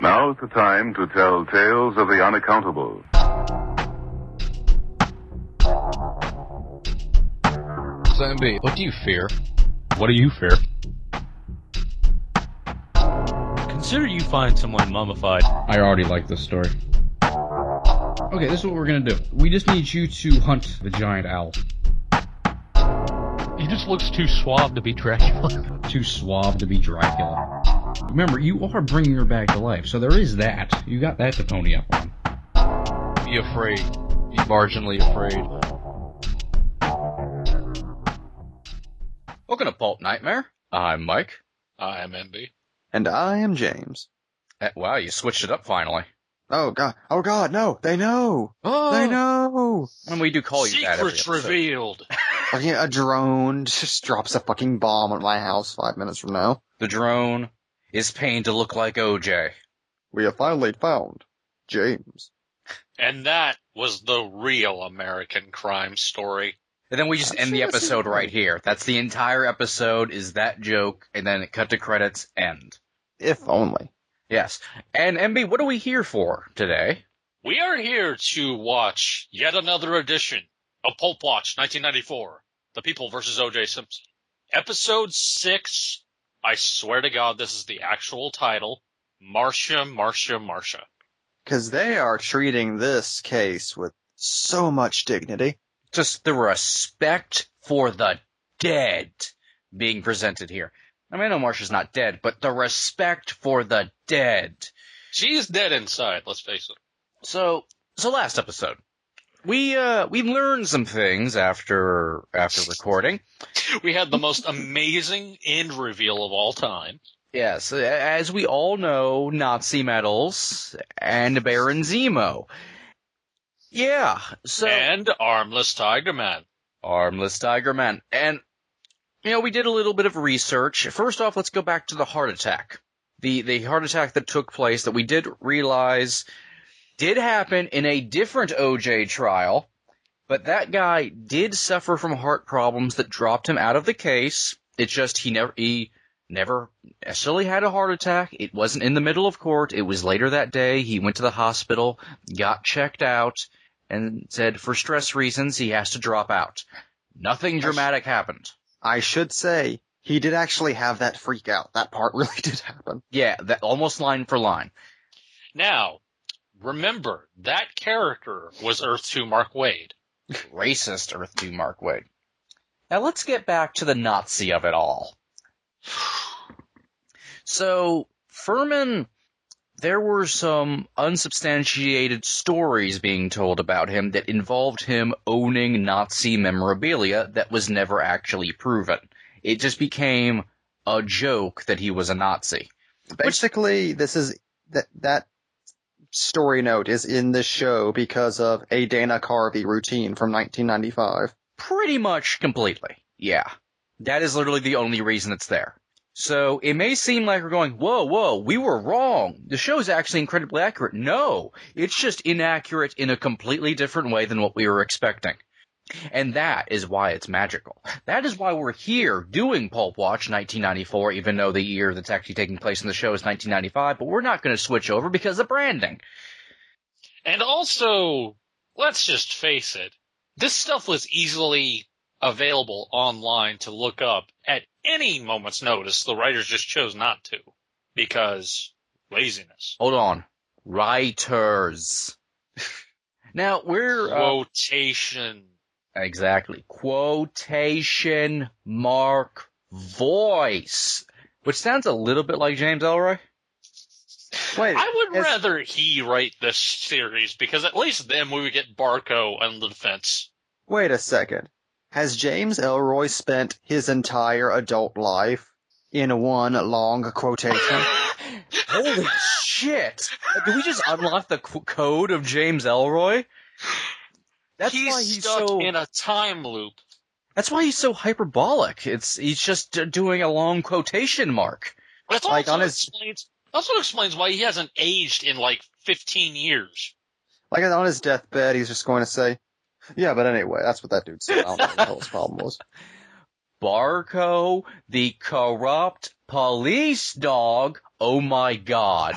Now's the time to tell tales of the unaccountable. Zombie, what do you fear? What do you fear? Consider you find someone mummified. I already like this story. Okay, this is what we're gonna do. We just need you to hunt the giant owl. He just looks too suave to be Dracula. Too suave to be Dracula. Remember, you are bringing her back to life, so there is that. You got that to pony up on. Be afraid. Be marginally afraid. Welcome to Pulp Nightmare. I'm Mike. I am MB. And I am James. Wow, you switched it up finally. Oh, God. Oh, God, no. They know. Oh. They know. And we do call you that every episode. Secrets revealed. A drone just drops a fucking bomb at my house 5 minutes from now. The drone is painted to look like O.J. We have finally found James. And that was the real American Crime Story. And then we just end the episode right here. That's the entire episode, is that joke, and then it cut to credits, end. If only. Yes. And, MB, what are we here for today? We are here to watch yet another edition of Pulp Watch 1994, The People vs. O.J. Simpson. Episode 6, I swear to God, this is the actual title, Marcia. Because they are treating this case with so much dignity. Just the respect for the dead being presented here. I mean, I know Marcia's not dead, but the respect for the dead. She's dead inside, let's face it. So last episode, we learned some things after recording. We had the most amazing end reveal of all time. Yes, as we all know, Nazi medals and Baron Zemo. Yeah, so... And Armless Tiger Man. And, you know, we did a little bit of research. First off, let's go back to the heart attack. The heart attack that took place that we did realize did happen in a different OJ trial, but that guy did suffer from heart problems that dropped him out of the case. It's just he never necessarily had a heart attack. It wasn't in the middle of court. It was later that day. He went to the hospital, got checked out, and said for stress reasons he has to drop out. Nothing dramatic happened. I should say he did actually have that freak out. That part really did happen. Yeah, that almost line for line. Now, remember, that character was Earth 2 Mark Wade. Racist Earth 2 Mark Wade. Now let's get back to the Nazi of it all. So, Furman, there were some unsubstantiated stories being told about him that involved him owning Nazi memorabilia that was never actually proven. It just became a joke that he was a Nazi. Basically, this is that story note is in this show because of a Dana Carvey routine from 1995. Pretty much completely, yeah. That is literally the only reason it's there. So it may seem like we're going, whoa, we were wrong. The show is actually incredibly accurate. No, it's just inaccurate in a completely different way than what we were expecting. And that is why it's magical. That is why we're here doing Pulp Watch 1994, even though the year that's actually taking place in the show is 1995. But we're not going to switch over because of branding. And also, let's just face it, this stuff was easily available online to look up at any moment's notice. The writers just chose not to because laziness. Hold on. Writers. Now, we're... Quotation. Exactly. Quotation mark voice. Which sounds a little bit like James Ellroy. Wait, I would rather he write this series because at least then we would get Barco on the defense. Wait a second. Has James Ellroy spent his entire adult life in one long quotation? Holy shit! Did we just unlock the code of James Ellroy? That's why he's stuck in a time loop. That's why he's so hyperbolic. He's just doing a long quotation mark. That also explains why he hasn't aged in like 15 years. Like on his deathbed, he's just going to say, yeah, but anyway, that's what that dude said. I don't know what the hell his problem was. Barco, the corrupt police dog. Oh my God.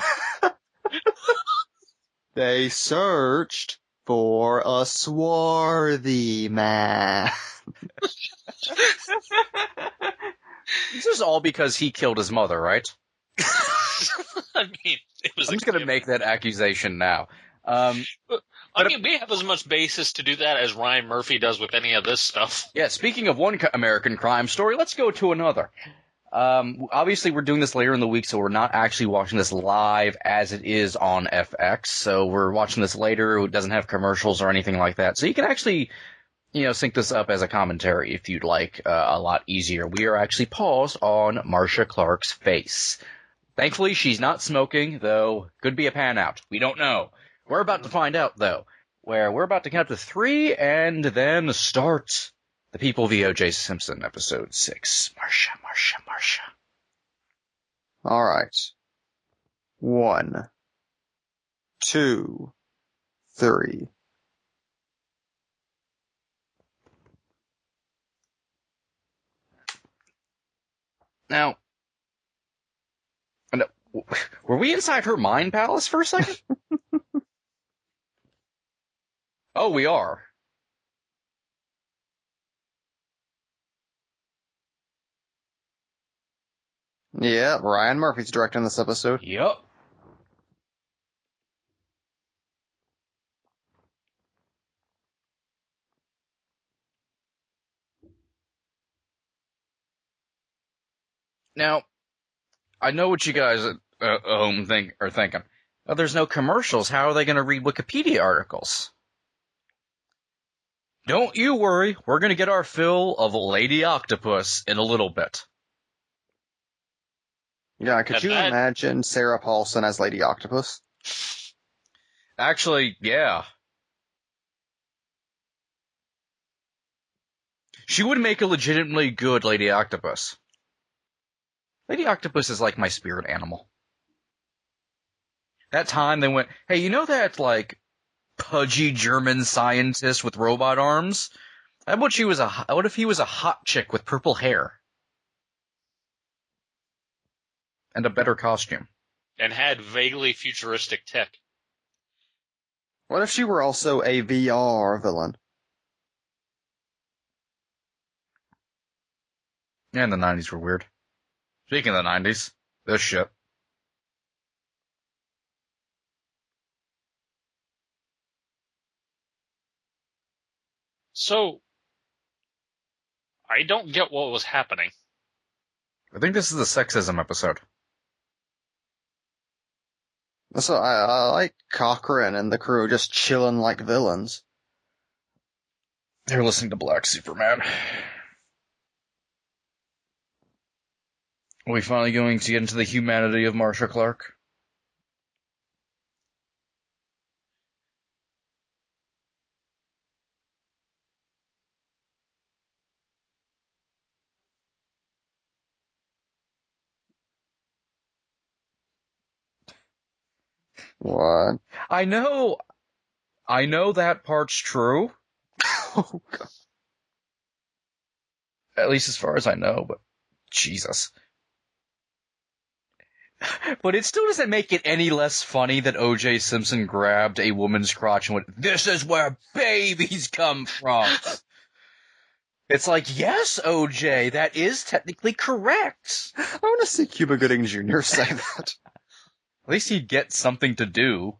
They searched for a swarthy man. This is all because he killed his mother, right? I mean, it was. I'm just going to make that accusation now. I mean, we have as much basis to do that as Ryan Murphy does with any of this stuff. Yeah, speaking of one American Crime Story, let's go to another. Obviously, we're doing this later in the week, so we're not actually watching this live as it is on FX. So we're watching this later. It doesn't have commercials or anything like that. So you can actually, you know, sync this up as a commentary if you'd like, a lot easier. We are actually paused on Marcia Clark's face. Thankfully, she's not smoking, though could be a pan out. We don't know. We're about to find out, though, where we're about to count to 3 and then start The People v. O.J. Simpson, Episode 6. Marcia. All right. 1, 2, 3. Now, were we inside her mind palace for a second? Oh, we are. Yeah, Ryan Murphy's directing this episode. Yep. Now, I know what you guys at home are thinking. Oh, there's no commercials. How are they going to read Wikipedia articles? Don't you worry, we're going to get our fill of Lady Octopus in a little bit. Yeah, could you imagine Sarah Paulson as Lady Octopus? Actually, yeah. She would make a legitimately good Lady Octopus. Lady Octopus is like my spirit animal. That time they went, hey, you know that, like, pudgy German scientist with robot arms? What if he was a hot chick with purple hair? And a better costume. And had vaguely futuristic tech. What if she were also a VR villain? And the 90s were weird. Speaking of the 90s, this shit. So, I don't get what was happening. I think this is the sexism episode. So I like Cochran and the crew just chilling like villains. They're listening to Black Superman. Are we finally going to get into the humanity of Marcia Clark? What? I know that part's true. Oh, God. At least as far as I know, but Jesus. But it still doesn't make it any less funny that O.J. Simpson grabbed a woman's crotch and went, "This is where babies come from." It's like, yes, O.J., that is technically correct. I want to see Cuba Gooding Jr. say that. At least he'd get something to do.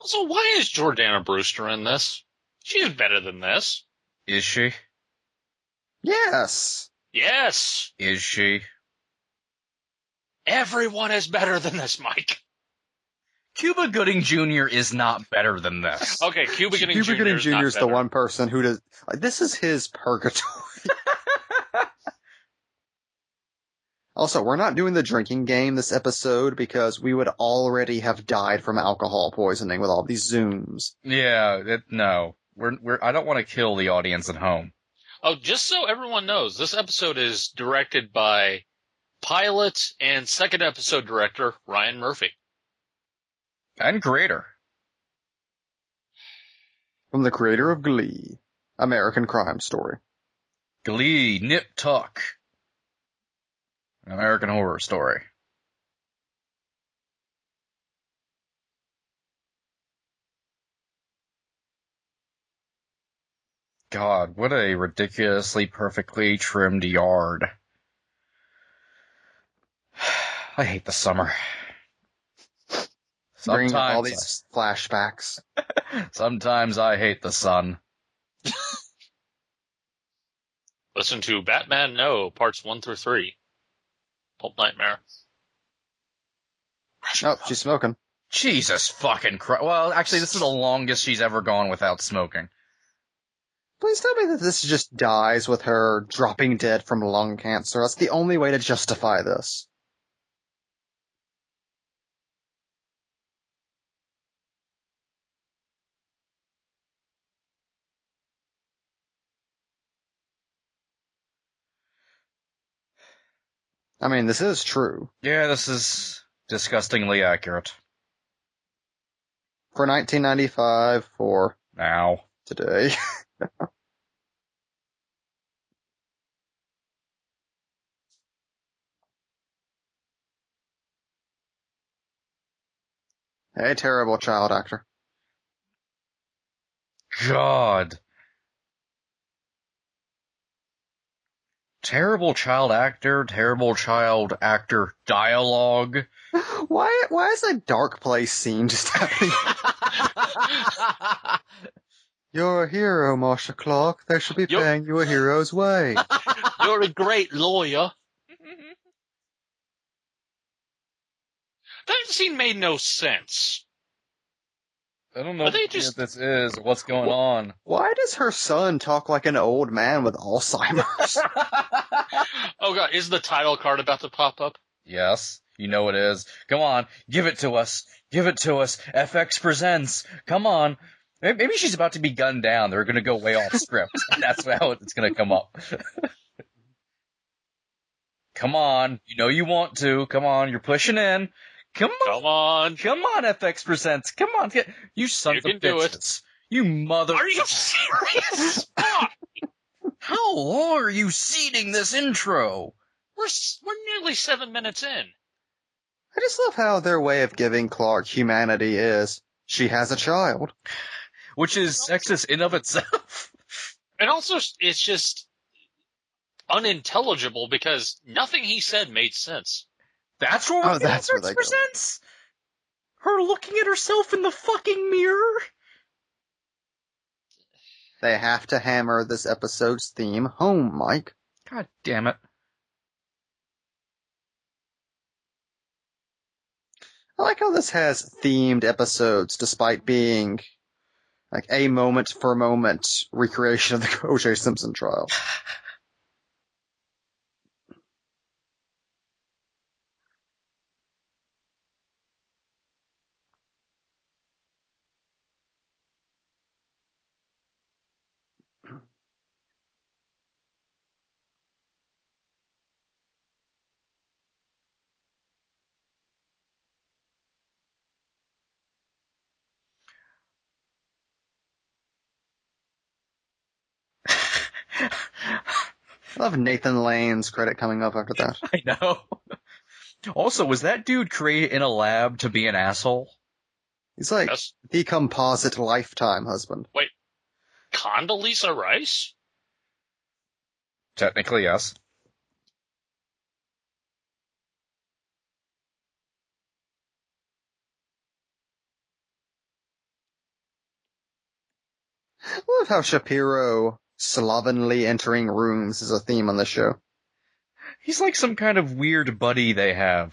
Also, why is Jordana Brewster in this? She's better than this. Is she? Yes. Yes. Is she? Everyone is better than this, Mike. Cuba Gooding Jr. is not better than this. Okay, Cuba Gooding Jr. is the one person who does. Like, this is his purgatory. Also, we're not doing the drinking game this episode because we would already have died from alcohol poisoning with all these Zooms. Yeah, no. I don't want to kill the audience at home. Oh, just so everyone knows, this episode is directed by pilot and second episode director Ryan Murphy. And creator. From the creator of Glee, American Crime Story. Glee, Nip Tuck. American Horror Story. God, what a ridiculously perfectly trimmed yard. I hate the summer. Sometimes all these flashbacks. Sometimes I hate the sun. Listen to Batman No, parts 1 through 3. Pulp Nightmare. Oh, she's smoking. Jesus fucking Christ. Well, actually, this is the longest she's ever gone without smoking. Please tell me that this just dies with her dropping dead from lung cancer. That's the only way to justify this. I mean, this is true. Yeah, this is disgustingly accurate. For 1995, for now. Today. A terrible child actor. God. Terrible child actor dialogue. Why is a dark place scene just happening? You're a hero, Marshall Clark. They should be paying you a hero's wage. You're a great lawyer. That scene made no sense. I don't know what this is, what's going on. Why does her son talk like an old man with Alzheimer's? Oh, God. Is the title card about to pop up? Yes. You know it is. Come on. Give it to us. Give it to us. FX presents. Come on. Maybe she's about to be gunned down. They're going to go way off script. That's how it's going to come up. Come on. You know you want to. Come on. You're pushing in. Come on, FX Presents. Come on. You sons of bitches. You mother... Are you serious? How long are you seeding this intro? We're nearly 7 minutes in. I just love how their way of giving Clark humanity is she has a child. Which is sexist in of itself. And also, it's just unintelligible because nothing he said made sense. That's what FX Presents? Her looking at herself in the fucking mirror? They have to hammer this episode's theme home, Mike. God damn it. I like how this has themed episodes despite being like a moment-for-moment recreation of the O.J. Simpson trial. I love Nathan Lane's credit coming up after that. I know. Also, was that dude created in a lab to be an asshole? He's like the composite Lifetime husband. Wait, Condoleezza Rice? Technically, yes. I love how Shapiro... slovenly entering rooms is a theme on the show. He's like some kind of weird buddy they have.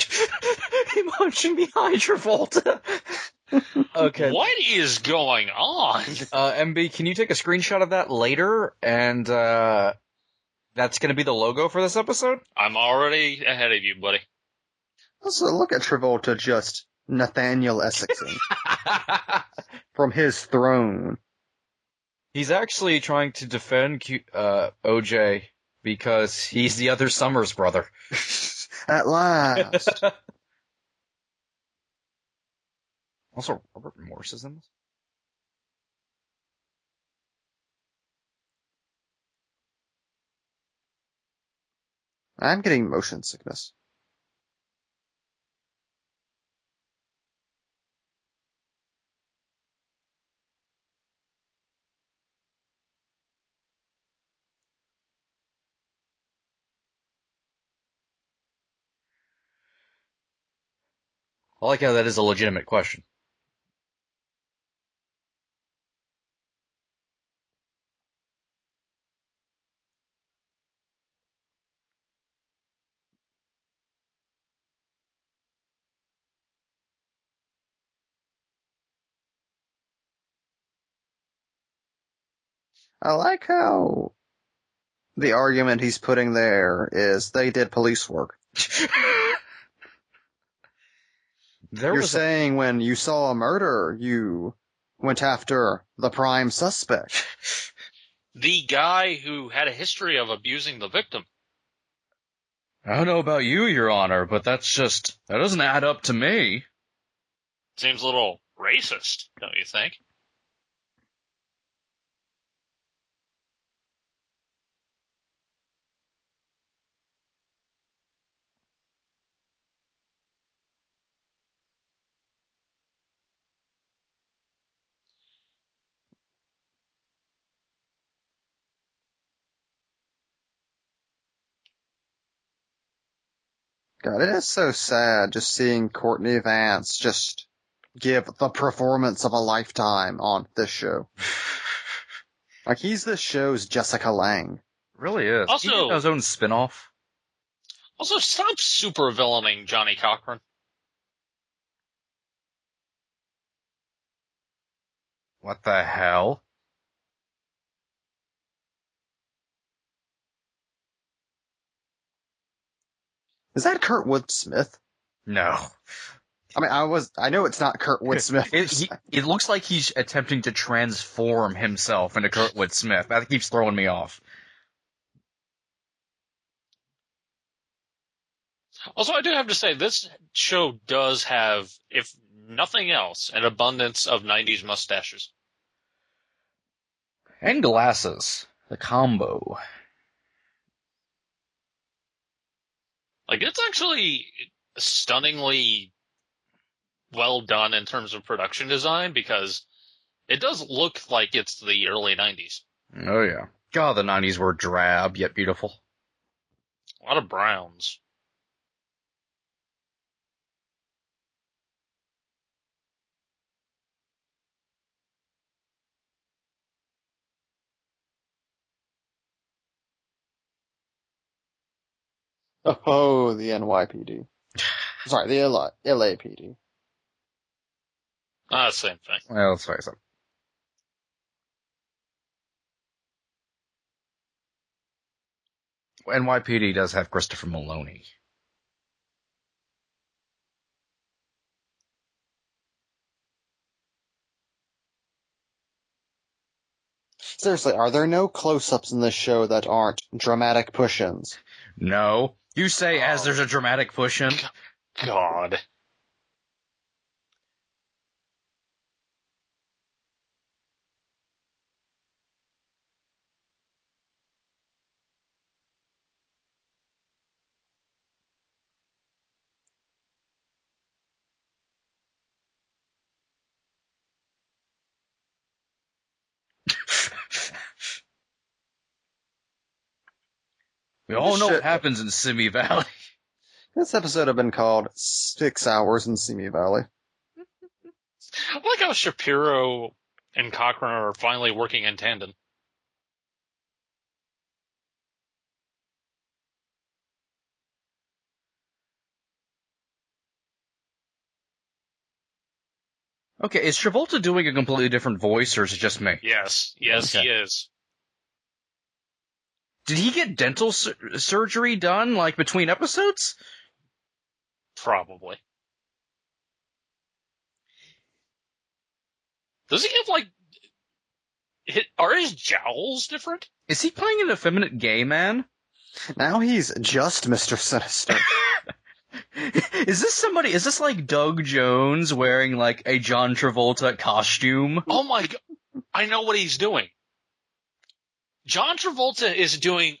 He munching behind Travolta. Okay. What is going on? MB, can you take a screenshot of that later? And that's going to be the logo for this episode? I'm already ahead of you, buddy. Also, look at Travolta just Nathaniel Essexing from his throne. He's actually trying to defend OJ because he's the other Summers brother. At last. Also, Robert Morse is in this. I'm getting motion sickness. I like how that is a legitimate question. I like how the argument he's putting there is they did police work. You're saying when you saw a murder, you went after the prime suspect. The guy who had a history of abusing the victim. I don't know about you, Your Honor, but that doesn't add up to me. Seems a little racist, don't you think? God, it is so sad just seeing Courtney Vance just give the performance of a lifetime on this show. Like, he's this show's Jessica Lange. Really is. Also, he his own spinoff. Also, stop supervillaining Johnny Cochran. What the hell? Is that Kurt Woodsmith? No. I mean, I know it's not Kurt Woodsmith. It looks like he's attempting to transform himself into Kurt Woodsmith. That keeps throwing me off. Also, I do have to say, this show does have, if nothing else, an abundance of 90s mustaches. And glasses. The combo. Like, it's actually stunningly well done in terms of production design, because it does look like it's the early 90s. Oh, yeah. God, the 90s were drab, yet beautiful. A lot of browns. Oh, the NYPD. Sorry, the LAPD. Same thing. Well, let's face it. NYPD does have Christopher Maloney. Seriously, are there no close-ups in this show that aren't dramatic push-ins? No. You say as there's a dramatic push-in? God. We all know what happens in Simi Valley. This episode have been called 6 Hours in Simi Valley. I like how Shapiro and Cochran are finally working in tandem. Okay, is Travolta doing a completely different voice, or is it just me? Yes, okay. He is. Did he get dental surgery done, like, between episodes? Probably. Does he have, like... Are his jowls different? Is he playing an effeminate gay man? Now he's just Mr. Sinister. Is this, like, Doug Jones wearing, like, a John Travolta costume? Oh my god! I know what he's doing. John Travolta is doing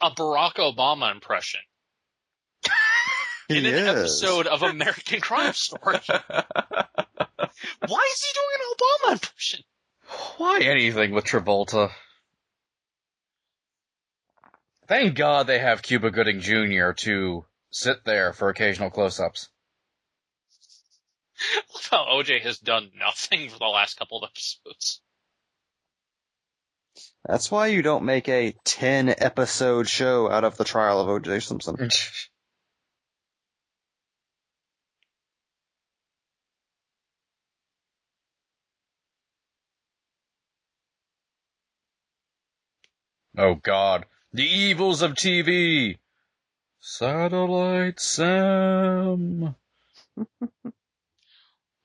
a Barack Obama impression in an episode of American Crime Story. Why is he doing an Obama impression? Why anything with Travolta? Thank God they have Cuba Gooding Jr. to sit there for occasional close-ups. I love how O.J. has done nothing for the last couple of episodes. That's why you don't make a 10-episode show out of the trial of O.J. Simpson. Oh, God. The evils of TV! Satellite Sam!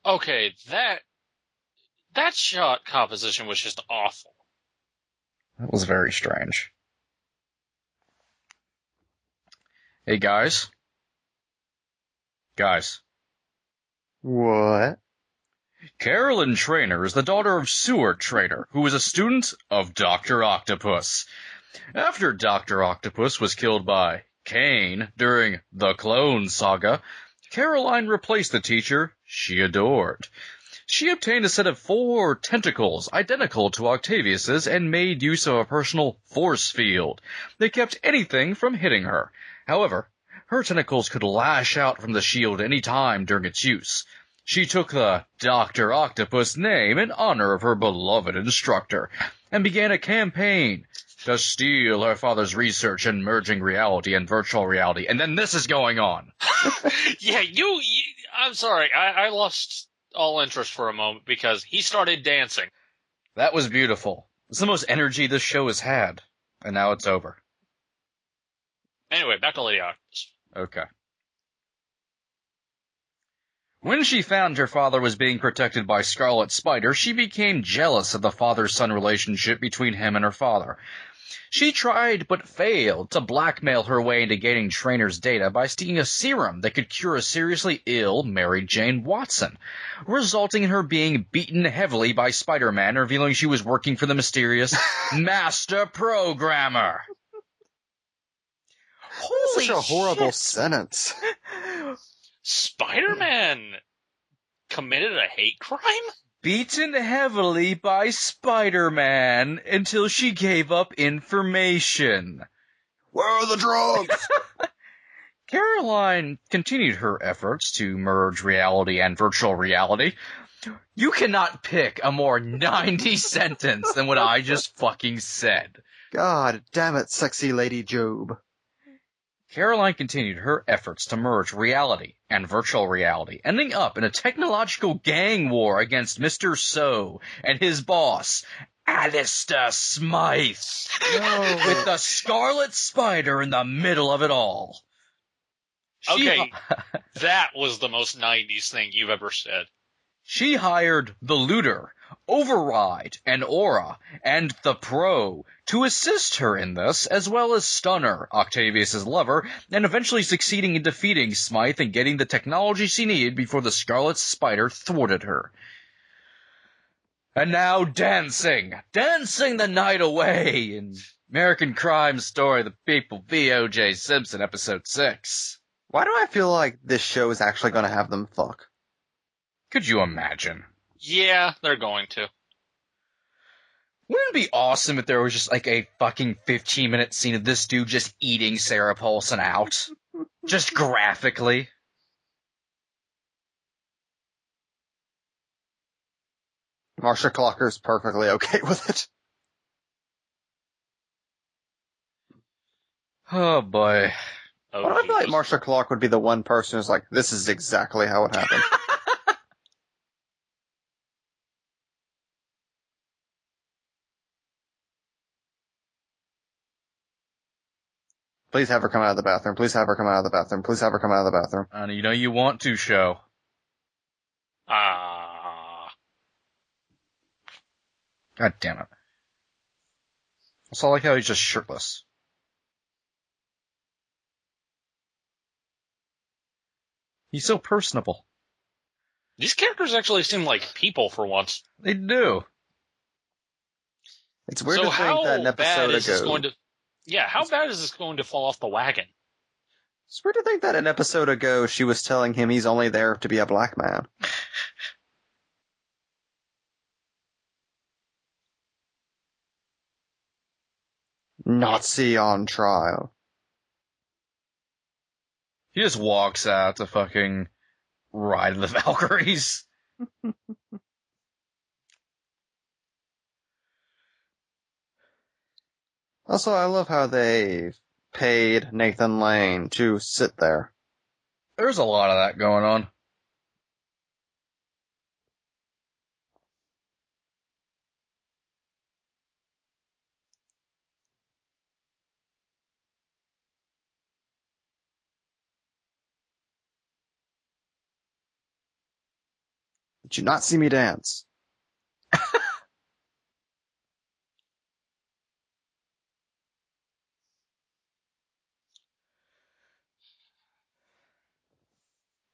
Okay, that shot composition was just awful. That was very strange. Hey, guys. Guys. What? Carolyn Trainer is the daughter of Seward Trainer, who was a student of Dr. Octopus. After Dr. Octopus was killed by Kane during the Clone Saga, Caroline replaced the teacher she adored. She obtained a set of 4 tentacles identical to Octavius's and made use of a personal force field. They kept anything from hitting her. However, her tentacles could lash out from the shield any time during its use. She took the Dr. Octopus name in honor of her beloved instructor and began a campaign to steal her father's research in merging reality and virtual reality. And then this is going on. Yeah, I'm sorry. I lost all interest for a moment because he started dancing. That was beautiful. It's the most energy this show has had. And now it's over. Anyway, back to Lady Octopus. Okay. When she found her father was being protected by Scarlet Spider, she became jealous of the father-son relationship between him and her father. She tried but failed to blackmail her way into gaining Trainer's data by sticking a serum that could cure a seriously ill Mary Jane Watson, resulting in her being beaten heavily by Spider-Man, revealing she was working for the mysterious Master Programmer. Holy shit. Such a horrible sentence. Spider-Man committed a hate crime? Beaten heavily by Spider-Man until she gave up information. Where are the drugs? Caroline continued her efforts to merge reality and virtual reality. You cannot pick a more 90 sentence than what I just fucking said. God damn it, sexy Lady Job. Caroline continued her efforts to merge reality and virtual reality, ending up in a technological gang war against Mr. So and his boss, Alistair Smythe, with the Scarlet Spider in the middle of it all. Okay, that was the most 90s thing you've ever said. She hired the Looter, Override, and Aura, and the Pro to assist her in this, as well as Stunner, Octavius's lover, and eventually succeeding in defeating Smythe and getting the technology she needed before the Scarlet Spider thwarted her. And now dancing! Dancing the night away in American Crime Story, The People vs. O.J. Simpson, Episode 6. Why do I feel like this show is actually going to have them fuck? Could you imagine? Yeah, they're going to. Wouldn't it be awesome if there was just like a fucking 15-minute scene of this dude just eating Sarah Paulson out? Just graphically? Marsha Clocker's perfectly okay with it. Oh, boy. Oh, I feel like Marsha Clark would be the one person who's like, this is exactly how it happened. Please have her come out of the bathroom. Please have her come out of the bathroom. Please have her come out of the bathroom. And you know you want to, show. Ah. God damn it. Also, I like how he's just shirtless. He's so personable. These characters actually seem like people for once. They do. It's weird to think that an episode ago... Yeah, how bad is this going to fall off the wagon? It's weird to think that an episode ago she was telling him he's only there to be a black man. Nazi on trial. He just walks out to fucking Ride of the Valkyries. Also, I love how they paid Nathan Lane to sit there. There's a lot of that going on. Did you not see me dance?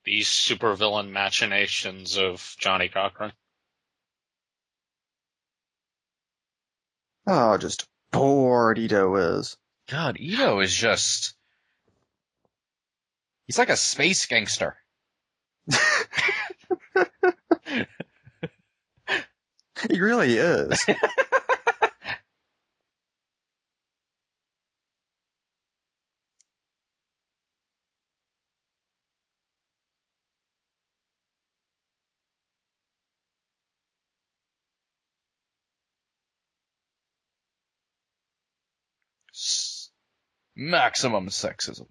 These supervillain machinations of Johnny Cochran. Oh, just bored Ito is. God, Ito is just... He's like a space gangster. He really is. Maximum sexism.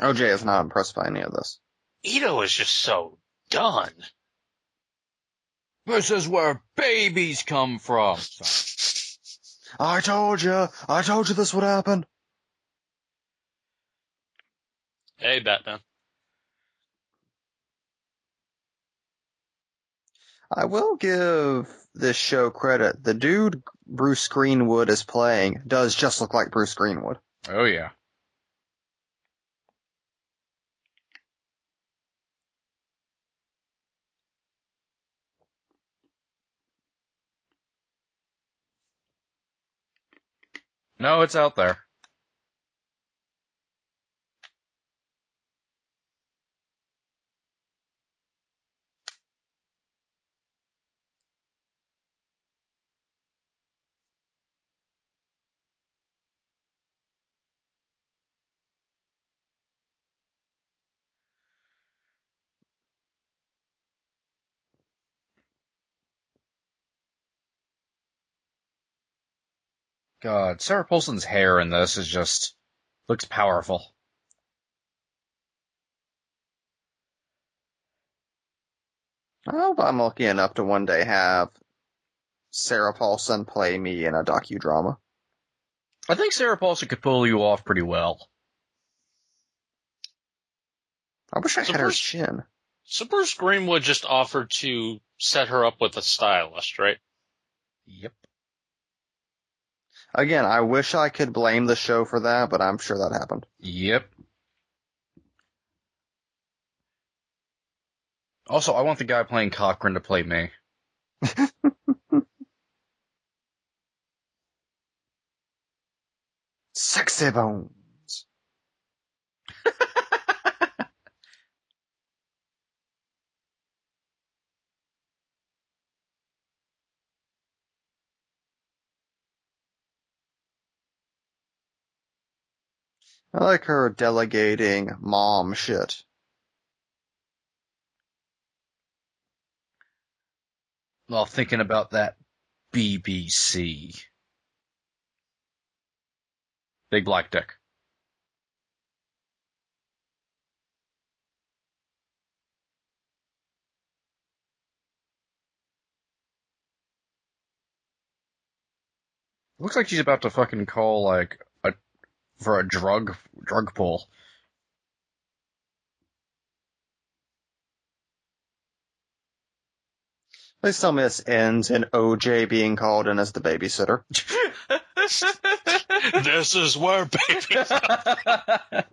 OJ is not impressed by any of this. Ito is just so done. This is where babies come from. I told you this would happen. Hey, Batman. I will give this show credit. The dude Bruce Greenwood is playing does just look like Bruce Greenwood. Oh, yeah. No, it's out there. God, Sarah Paulson's hair in this is just... looks powerful. I hope I'm lucky enough to one day have Sarah Paulson play me in a docudrama. I think Sarah Paulson could pull you off pretty well. I wish I had her chin. So Bruce Greenwood just offered to set her up with a stylist, right? Yep. Again, I wish I could blame the show for that, but I'm sure that happened. Yep. Also, I want the guy playing Cochran to play me. Sexy bones. I like her delegating mom shit. Well, thinking about that BBC. Big black dick. Looks like she's about to fucking call, like... for a drug pull. Please tell me this ends in OJ being called in as the babysitter. This is where babies are.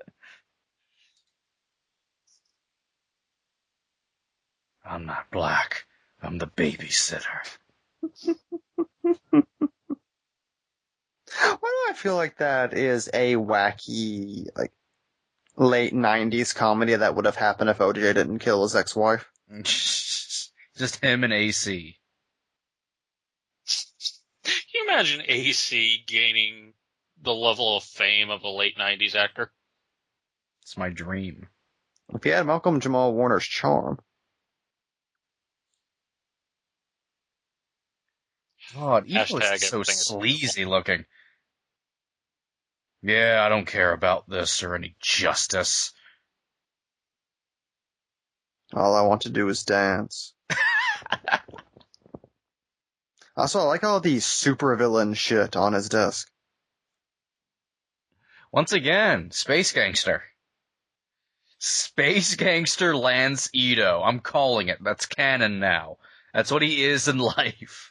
I'm not black. I'm the babysitter. Why do I feel like that is a wacky, like, late 90s comedy that would have happened if O.J. didn't kill his ex-wife. Just him and AC. Can you imagine AC gaining the level of fame of a late 90s actor? It's my dream. If you had Malcolm Jamal Warner's charm. God, Evil is so sleazy looking. Yeah, I don't care about this or any justice. All I want to do is dance. Also, I like all the supervillain shit on his desk. Once again, Space Gangster. Space Gangster Lance Ito. I'm calling it. That's canon now. That's what he is in life.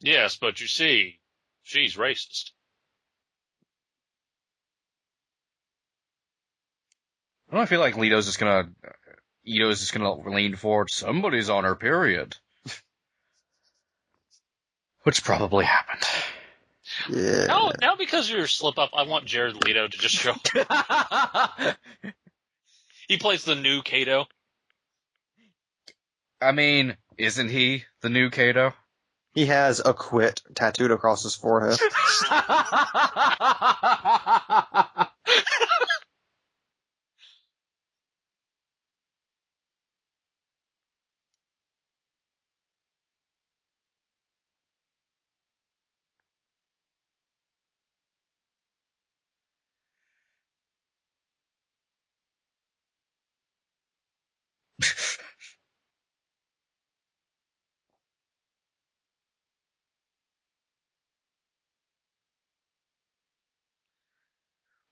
Yes, but you see, she's racist. I don't feel like Ito's just gonna lean forward. Somebody's on her period, which probably happened. Yeah. Now because of your slip up, I want Jared Leto to just show up. He plays the new Kato. I mean, isn't he the new Kato? He has a quit tattooed across his forehead.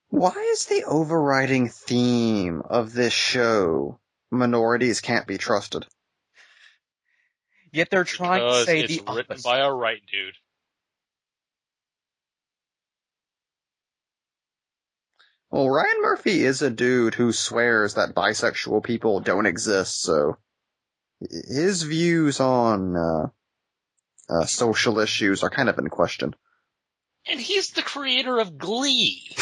Why is the overriding theme of this show minorities can't be trusted? Yet they're trying to say the opposite. Because it's written by a right dude. Well, Ryan Murphy is a dude who swears that bisexual people don't exist, so his views on social issues are kind of in question. And he's the creator of Glee.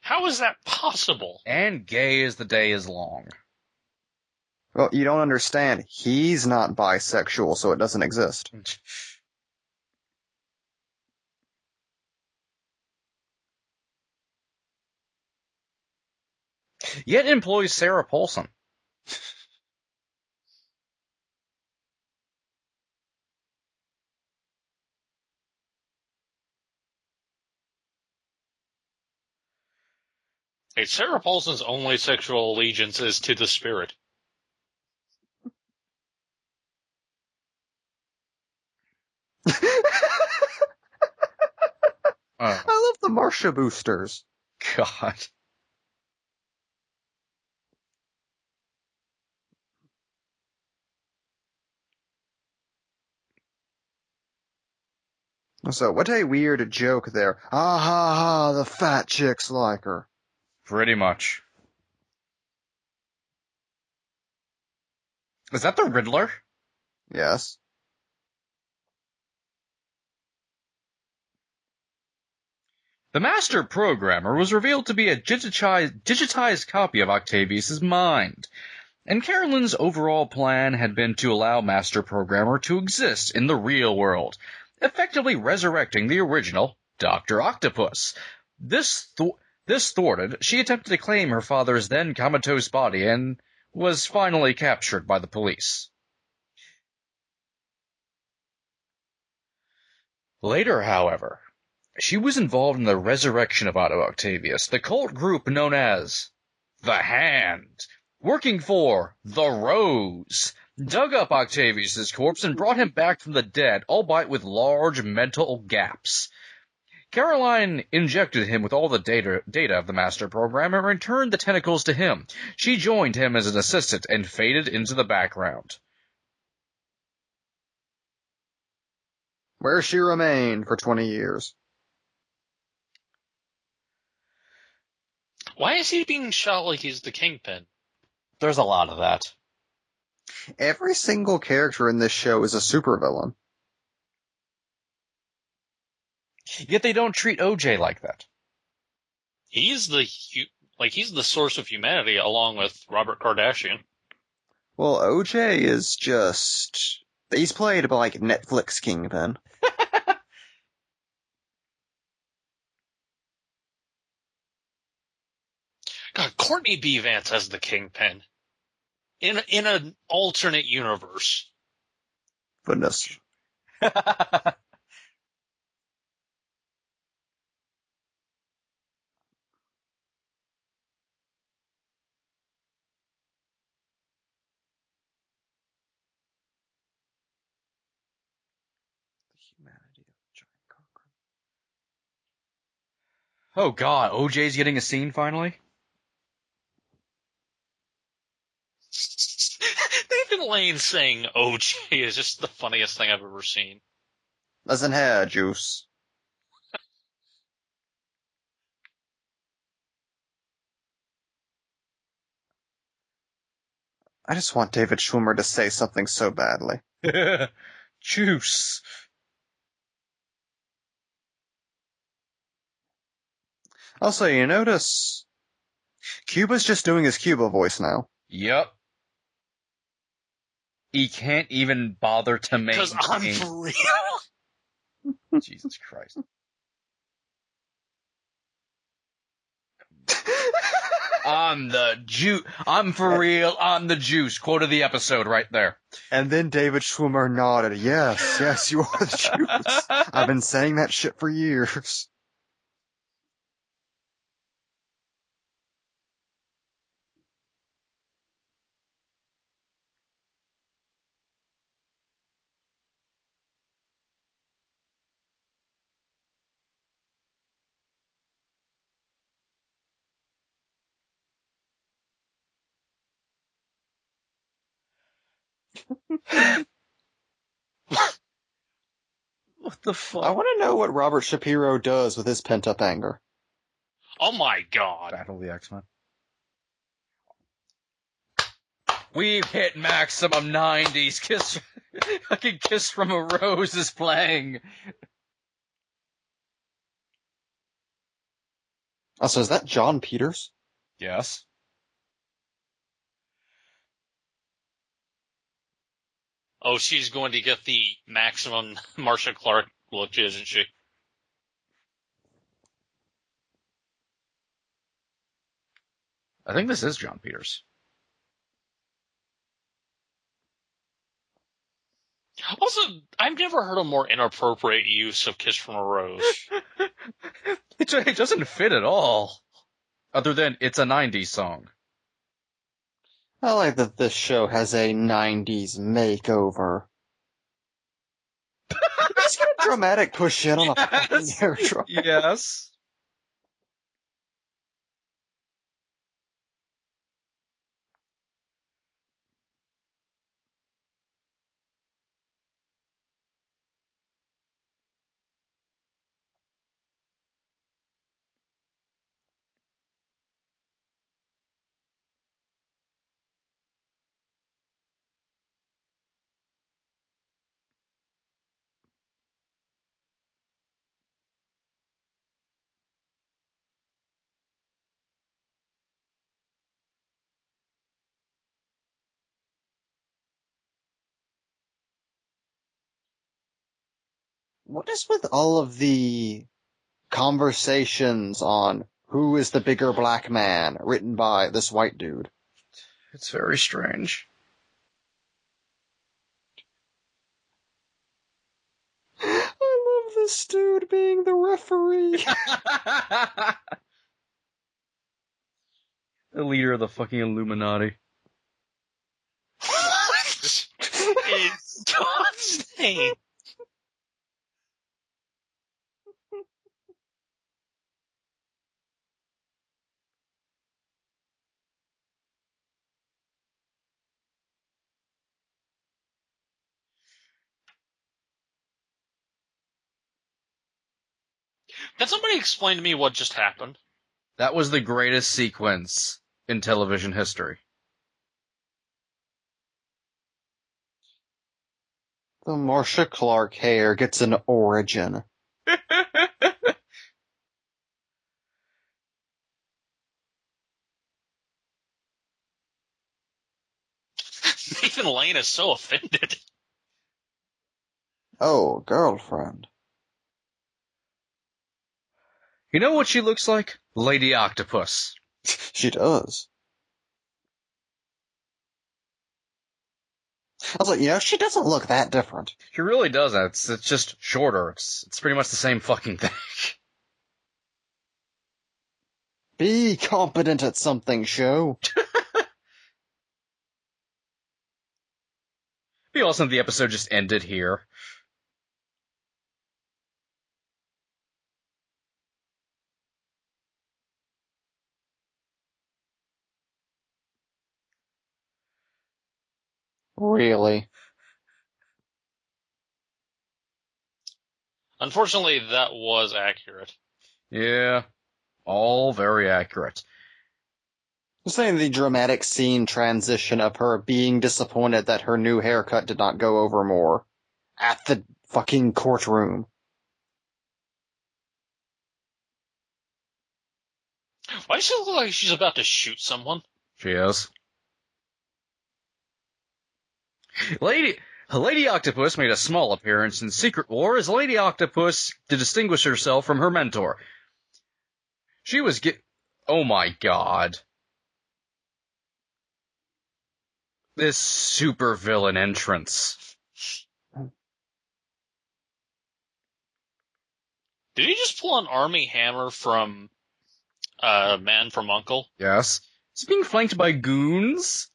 How is that possible? And gay as the day is long. Well, you don't understand. He's not bisexual, so it doesn't exist. Yet employs Sarah Paulson. Hey, Sarah Paulson's only sexual allegiance is to the spirit. I love the Marsha boosters. God. So, what a weird joke there. Ah ha ha, the fat chicks like her. Pretty much. Is that the Riddler? Yes. The Master Programmer was revealed to be a digitized copy of Octavius' mind, and Carolyn's overall plan had been to allow Master Programmer to exist in the real world, effectively resurrecting the original Dr. Octopus. This thwarted, she attempted to claim her father's then-comatose body and was finally captured by the police. Later, however, she was involved in the resurrection of Otto Octavius, the cult group known as The Hand, working for The Rose, dug up Octavius' corpse and brought him back from the dead, albeit with large mental gaps. Caroline injected him with all the data of the Master Programmer and returned the tentacles to him. She joined him as an assistant and faded into the background, where she remained for 20 years. Why is he being shot like he's the Kingpin? There's a lot of that. Every single character in this show is a supervillain. Yet they don't treat OJ like that. He's the source of humanity, along with Robert Kardashian. Well, OJ is just—he's played by like Netflix Kingpin. God, Courtney B. Vance as the Kingpin in an alternate universe. Goodness. Oh, God, OJ's getting a scene finally? Nathan Lane saying OJ is just the funniest thing I've ever seen. Listen here, Juice. I just want David Schwimmer to say something so badly. Juice. Also, you notice Cuba's just doing his Cuba voice now. Yep. He can't even bother to make. Because I'm for real. Jesus Christ. I'm the juice. I'm for real. I'm the juice. Quote of the episode right there. And then David Schwimmer nodded. Yes, yes, you are the juice. I've been saying that shit for years. What the fuck? I want to know what Robert Shapiro does with his pent-up anger. Oh my God. Battle of the X-Men. We've hit maximum 90s. Fucking Kiss from a Rose is playing. Also, is that John Peters? Yes. Oh, she's going to get the maximum Marcia Clark look, isn't she? I think this is John Peters. Also, I've never heard a more inappropriate use of Kiss from a Rose. It doesn't fit at all. Other than it's a 90s song. I like that this show has a 90s makeover. It's got a dramatic push in on a fucking hair dryer. Yes. What is with all of the conversations on who is the bigger black man written by this white dude? It's very strange. I love this dude being the referee. The leader of the fucking Illuminati. What? It's God's name. Can somebody explain to me what just happened? That was the greatest sequence in television history. The Marcia Clark hair gets an origin. Nathan Lane is so offended. Oh, girlfriend. You know what she looks like? Lady Octopus. She does. I was like, you know, she doesn't look that different. She really doesn't. It's just shorter. It's pretty much the same fucking thing. Be competent at something, show. Be awesome if the episode just ended here. Really? Unfortunately, that was accurate. Yeah, all very accurate. I'm saying the dramatic scene transition of her being disappointed that her new haircut did not go over more at the fucking courtroom. Why does she look like she's about to shoot someone? She is. Lady Octopus made a small appearance in Secret War as Lady Octopus to distinguish herself from her mentor. She was Oh my god. This supervillain entrance. Did he just pull an army hammer from Man from Uncle? Yes. Is he being flanked by goons?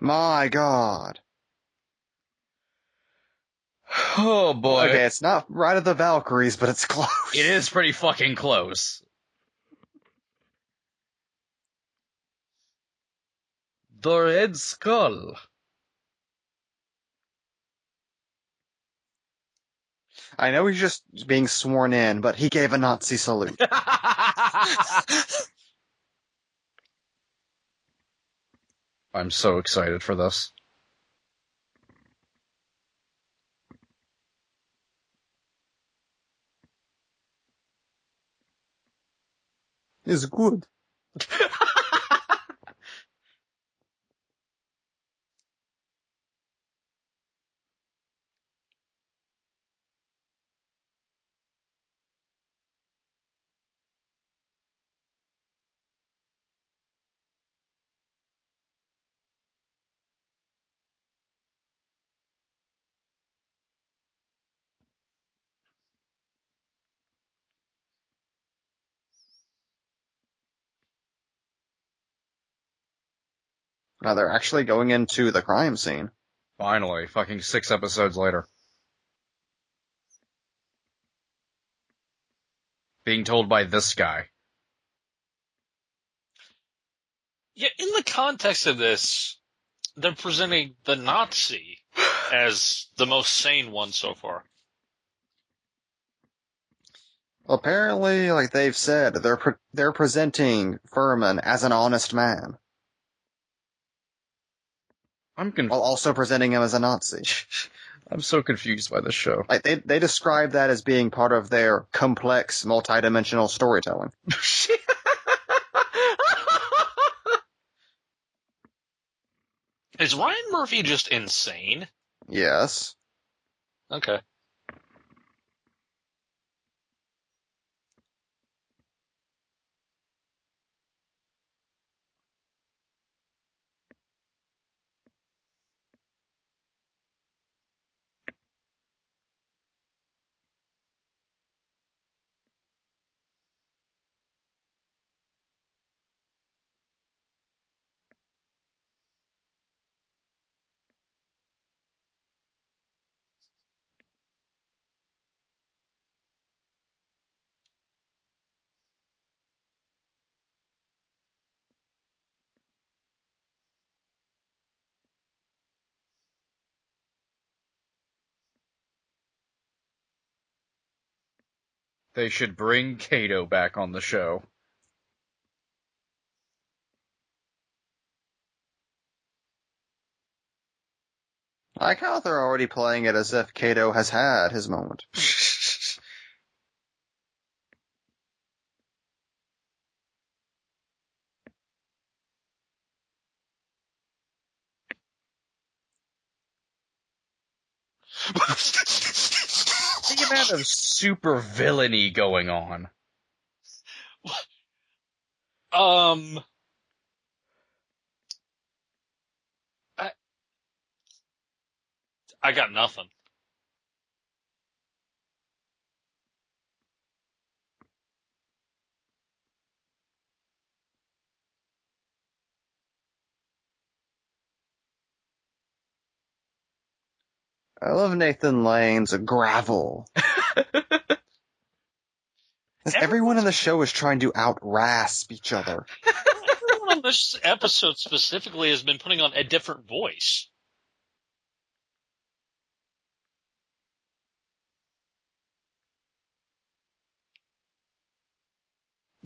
My god. Oh boy. Okay, it's not Ride of the Valkyries, but it's close. It is pretty fucking close. The Red Skull. I know he's just being sworn in, but he gave a Nazi salute. I'm so excited for this. It's good. Now they're actually going into the crime scene. Finally, fucking 6 episodes later. Being told by this guy. Yeah, in the context of this, they're presenting the Nazi as the most sane one so far. Apparently, like they've said, they're presenting Furman as an honest man. While also presenting him as a Nazi. I'm so confused by this show. Like they describe that as being part of their complex, multidimensional storytelling. Is Ryan Murphy just insane? Yes. Okay. They should bring Kato back on the show. I like how they're already playing it as if Kato has had his moment. The amount of super villainy going on. I got nothing. I love Nathan Lane's gravel. Everyone in the show is trying to out-rasp each other. Everyone on this episode specifically has been putting on a different voice.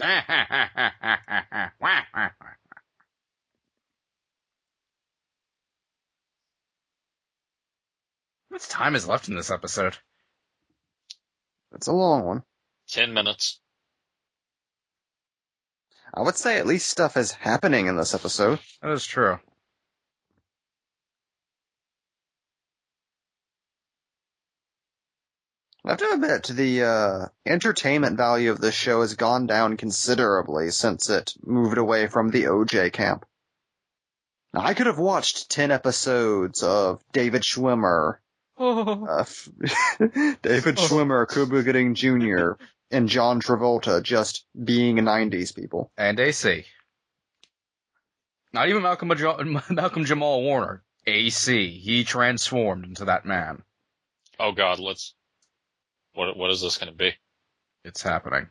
How much time is left in this episode? It's a long one. 10 minutes. I would say at least stuff is happening in this episode. That is true. I have to admit, the entertainment value of this show has gone down considerably since it moved away from the OJ camp. Now, I could have watched 10 episodes of David Schwimmer, Schwimmer, Cuba Gooding Jr., and John Travolta just being 90s people. And AC. Not even Malcolm Jamal Warner. AC. He transformed into that man. Oh, God, let's... What is this going to be? It's happening.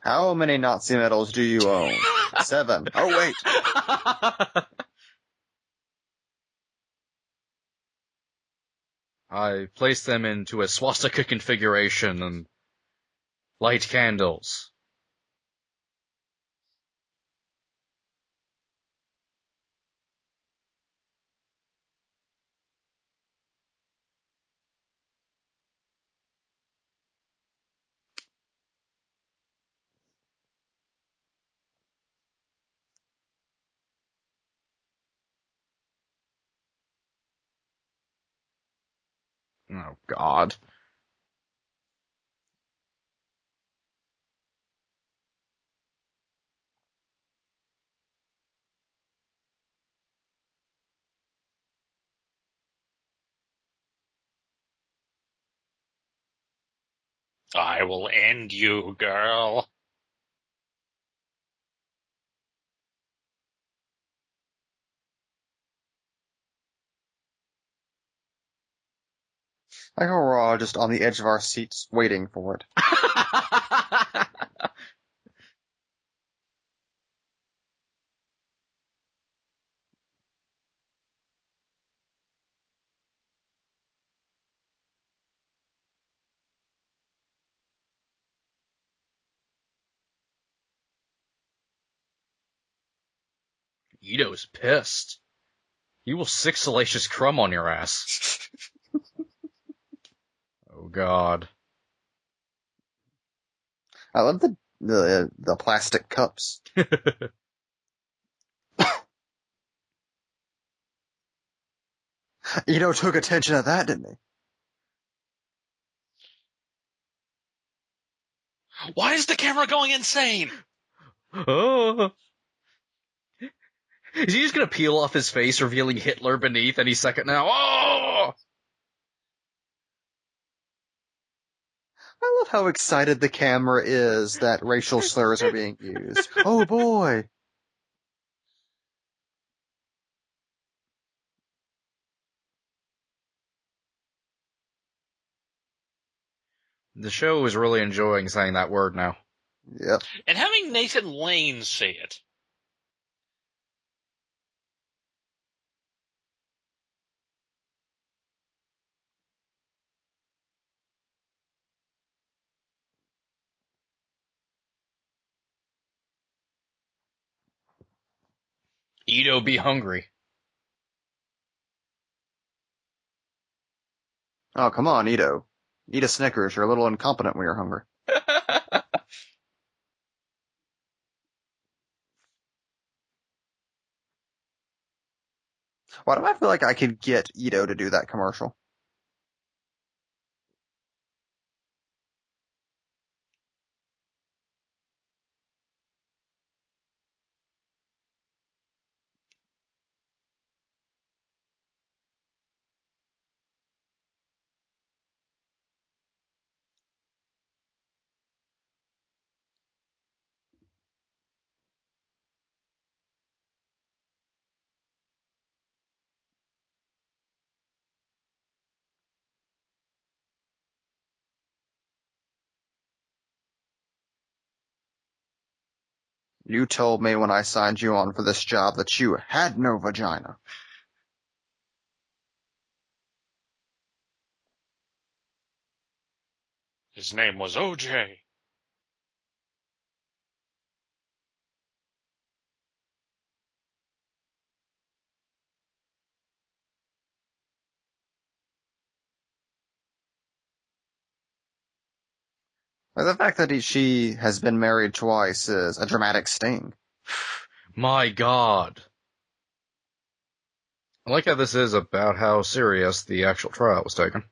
How many Nazi medals do you own? 7. Oh, wait. I placed them into a swastika configuration and light candles. Oh, God. I will end you, girl. Like we're all just on the edge of our seats waiting for it. Ito's pissed. You will six salacious crumb on your ass. Oh, God. I love the plastic cups. Ito took attention to that, didn't he? Why is the camera going insane? Oh. Is he just going to peel off his face, revealing Hitler beneath any second now? Oh! I love how excited the camera is that racial slurs are being used. Oh, boy. The show is really enjoying saying that word now. Yep. And having Nathan Lane say it. Ito, be hungry. Oh, come on, Ito. Eat a Snickers. You're a little incompetent when you're hungry. Why do I feel like I could get Ito to do that commercial? You told me when I signed you on for this job that you had no vagina. His name was O.J. The fact that she has been married twice is a dramatic sting. My God. I like how this is about how serious the actual trial was taken.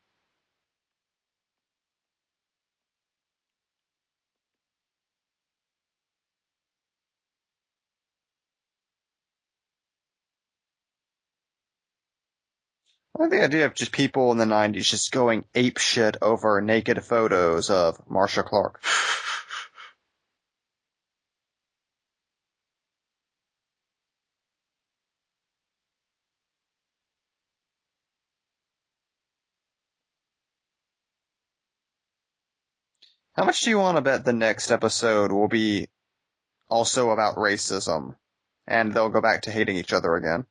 I like the idea of just people in the 90s just going apeshit over naked photos of Marcia Clark. How much do you want to bet the next episode will be also about racism, and they'll go back to hating each other again?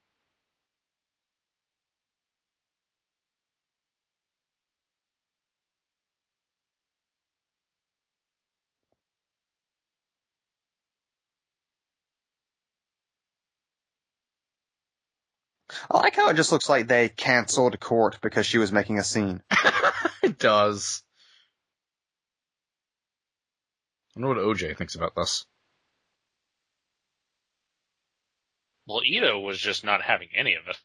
I like how it just looks like they canceled court because she was making a scene. It does. I wonder what OJ thinks about this. Well, Ito was just not having any of it.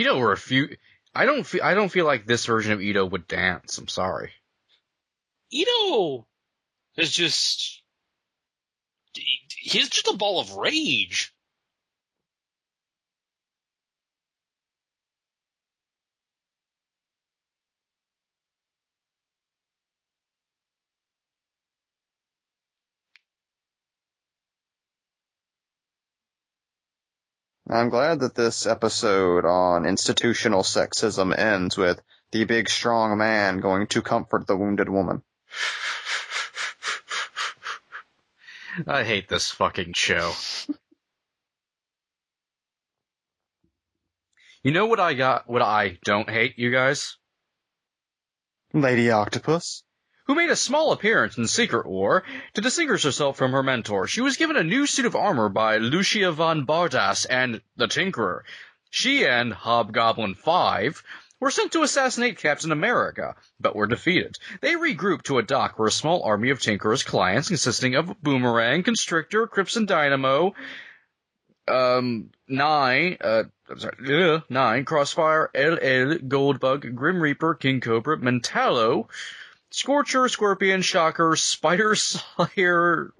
Ito refused. I don't feel like this version of Ito would dance. I'm sorry. Ito is just. He's just a ball of rage. I'm glad that this episode on institutional sexism ends with the big, strong man going to comfort the wounded woman. I hate this fucking show. You know what I got? What I don't hate, you guys? Lady Octopus. Who made a small appearance in Secret War to distinguish herself from her mentor. She was given a new suit of armor by Lucia von Bardas and the Tinkerer. She and Hobgoblin 5 were sent to assassinate Captain America, but were defeated. They regrouped to a dock where a small army of Tinkerer's clients, consisting of Boomerang, Constrictor, Crimson Dynamo, Nine, Crossfire, LL, Goldbug, Grim Reaper, King Cobra, Mentallo, Scorcher, Scorpion, Shocker, Spider Slayer,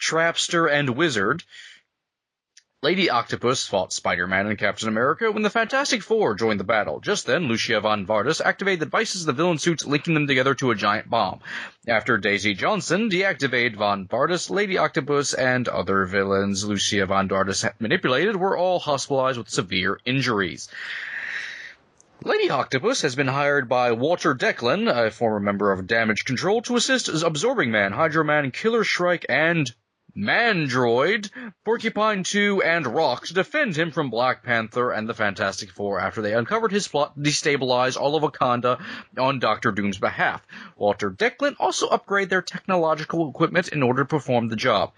Trapster, and Wizard. Lady Octopus fought Spider-Man and Captain America when the Fantastic Four joined the battle. Just then, Lucia von Bardas activated the devices of the villain suits, linking them together to a giant bomb. After Daisy Johnson deactivated von Bardas, Lady Octopus and other villains Lucia von Bardas manipulated were all hospitalized with severe injuries. Lady Octopus has been hired by Walter Declan, a former member of Damage Control, to assist as Absorbing Man, Hydro Man, Killer Shrike, and Mandroid, Porcupine 2, and Rock to defend him from Black Panther and the Fantastic Four after they uncovered his plot to destabilize all of Wakanda on Doctor Doom's behalf. Walter Declan also upgraded their technological equipment in order to perform the job.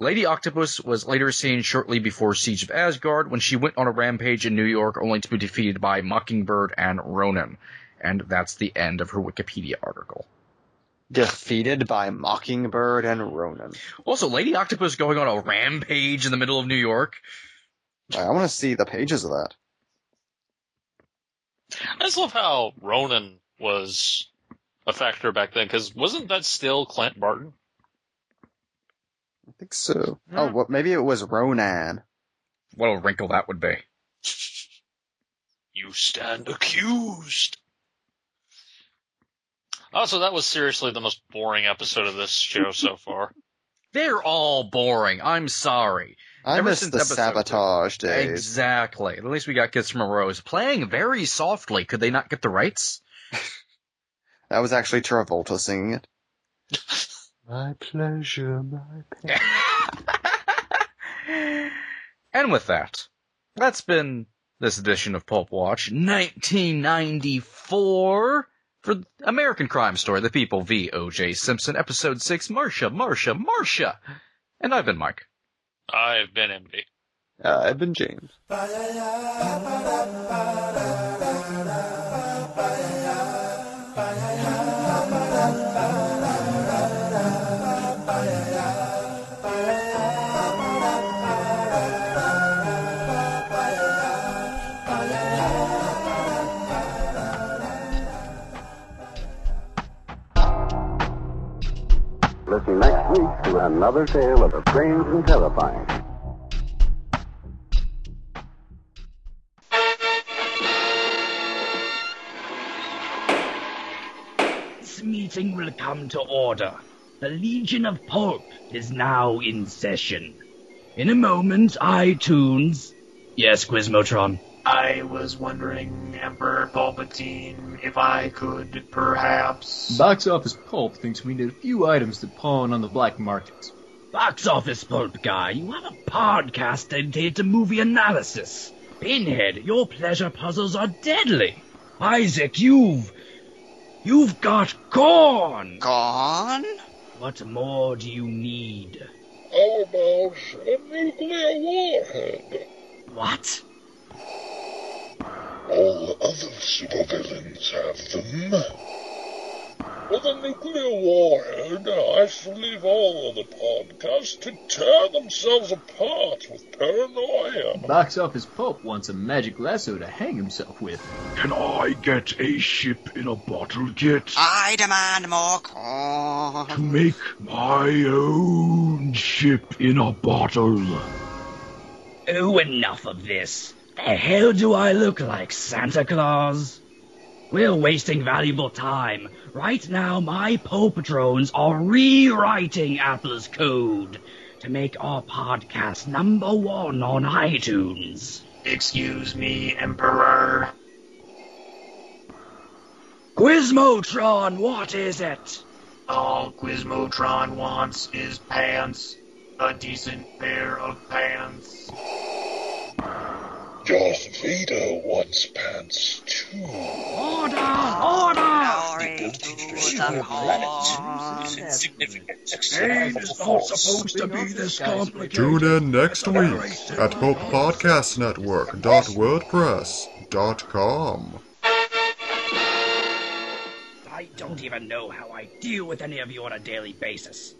Lady Octopus was later seen shortly before Siege of Asgard when she went on a rampage in New York only to be defeated by Mockingbird and Ronan. And that's the end of her Wikipedia article. Defeated by Mockingbird and Ronan. Also, Lady Octopus going on a rampage in the middle of New York. I want to see the pages of that. I just love how Ronan was a factor back then, because wasn't that still Clint Barton? I think so. Yeah. Oh, well, maybe it was Ronan. What a wrinkle that would be. You stand accused. Also, that was seriously the most boring episode of this show so far. They're all boring. I'm sorry. I miss the sabotage days. Exactly. At least we got Kiss from a Rose. Playing very softly. Could they not get the rights? That was actually Travolta singing it. My pleasure, my pain. And with that, that's been this edition of Pulp Watch 1994. For American Crime Story, The People v. O.J. Simpson, Episode 6, Marcia. And I've been Mike. I've been MD. I've been James. Listen next week to another tale of the strange and terrifying. This meeting will come to order. The Legion of Pulp is now in session. In a moment, iTunes... Yes, Gizmotron? I was wondering, Emperor Palpatine, if I could, perhaps... Box Office Pulp thinks we need a few items to pawn on the black market. Box Office Pulp guy, you have a podcast dedicated to movie analysis. Pinhead, your pleasure puzzles are deadly. Isaac, you've got corn! Corn? What more do you need? Elbows of nuclear warhead. What? All other supervillains have them. With a nuclear warhead, I shall leave all of the podcasts to tear themselves apart with paranoia. Box Office Pulp wants a magic lasso to hang himself with. Can I get a ship in a bottle kit? I demand more corn. To make my own ship in a bottle. Oh, enough of this. The hell do I look like, Santa Claus? We're wasting valuable time. Right now, my Pulp drones are rewriting Apple's code to make our podcast #1 on iTunes. Excuse me, Emperor. Gizmotron, what is it? All Gizmotron wants is pants. A decent pair of pants. Darth Vader wants pants, too. Order! People teach to save planets. Insignificant success. It's not supposed to be this complicated. Tune in next week at PulpPodcastNetwork.wordpress.com. I don't even know how I deal with any of you on a daily basis.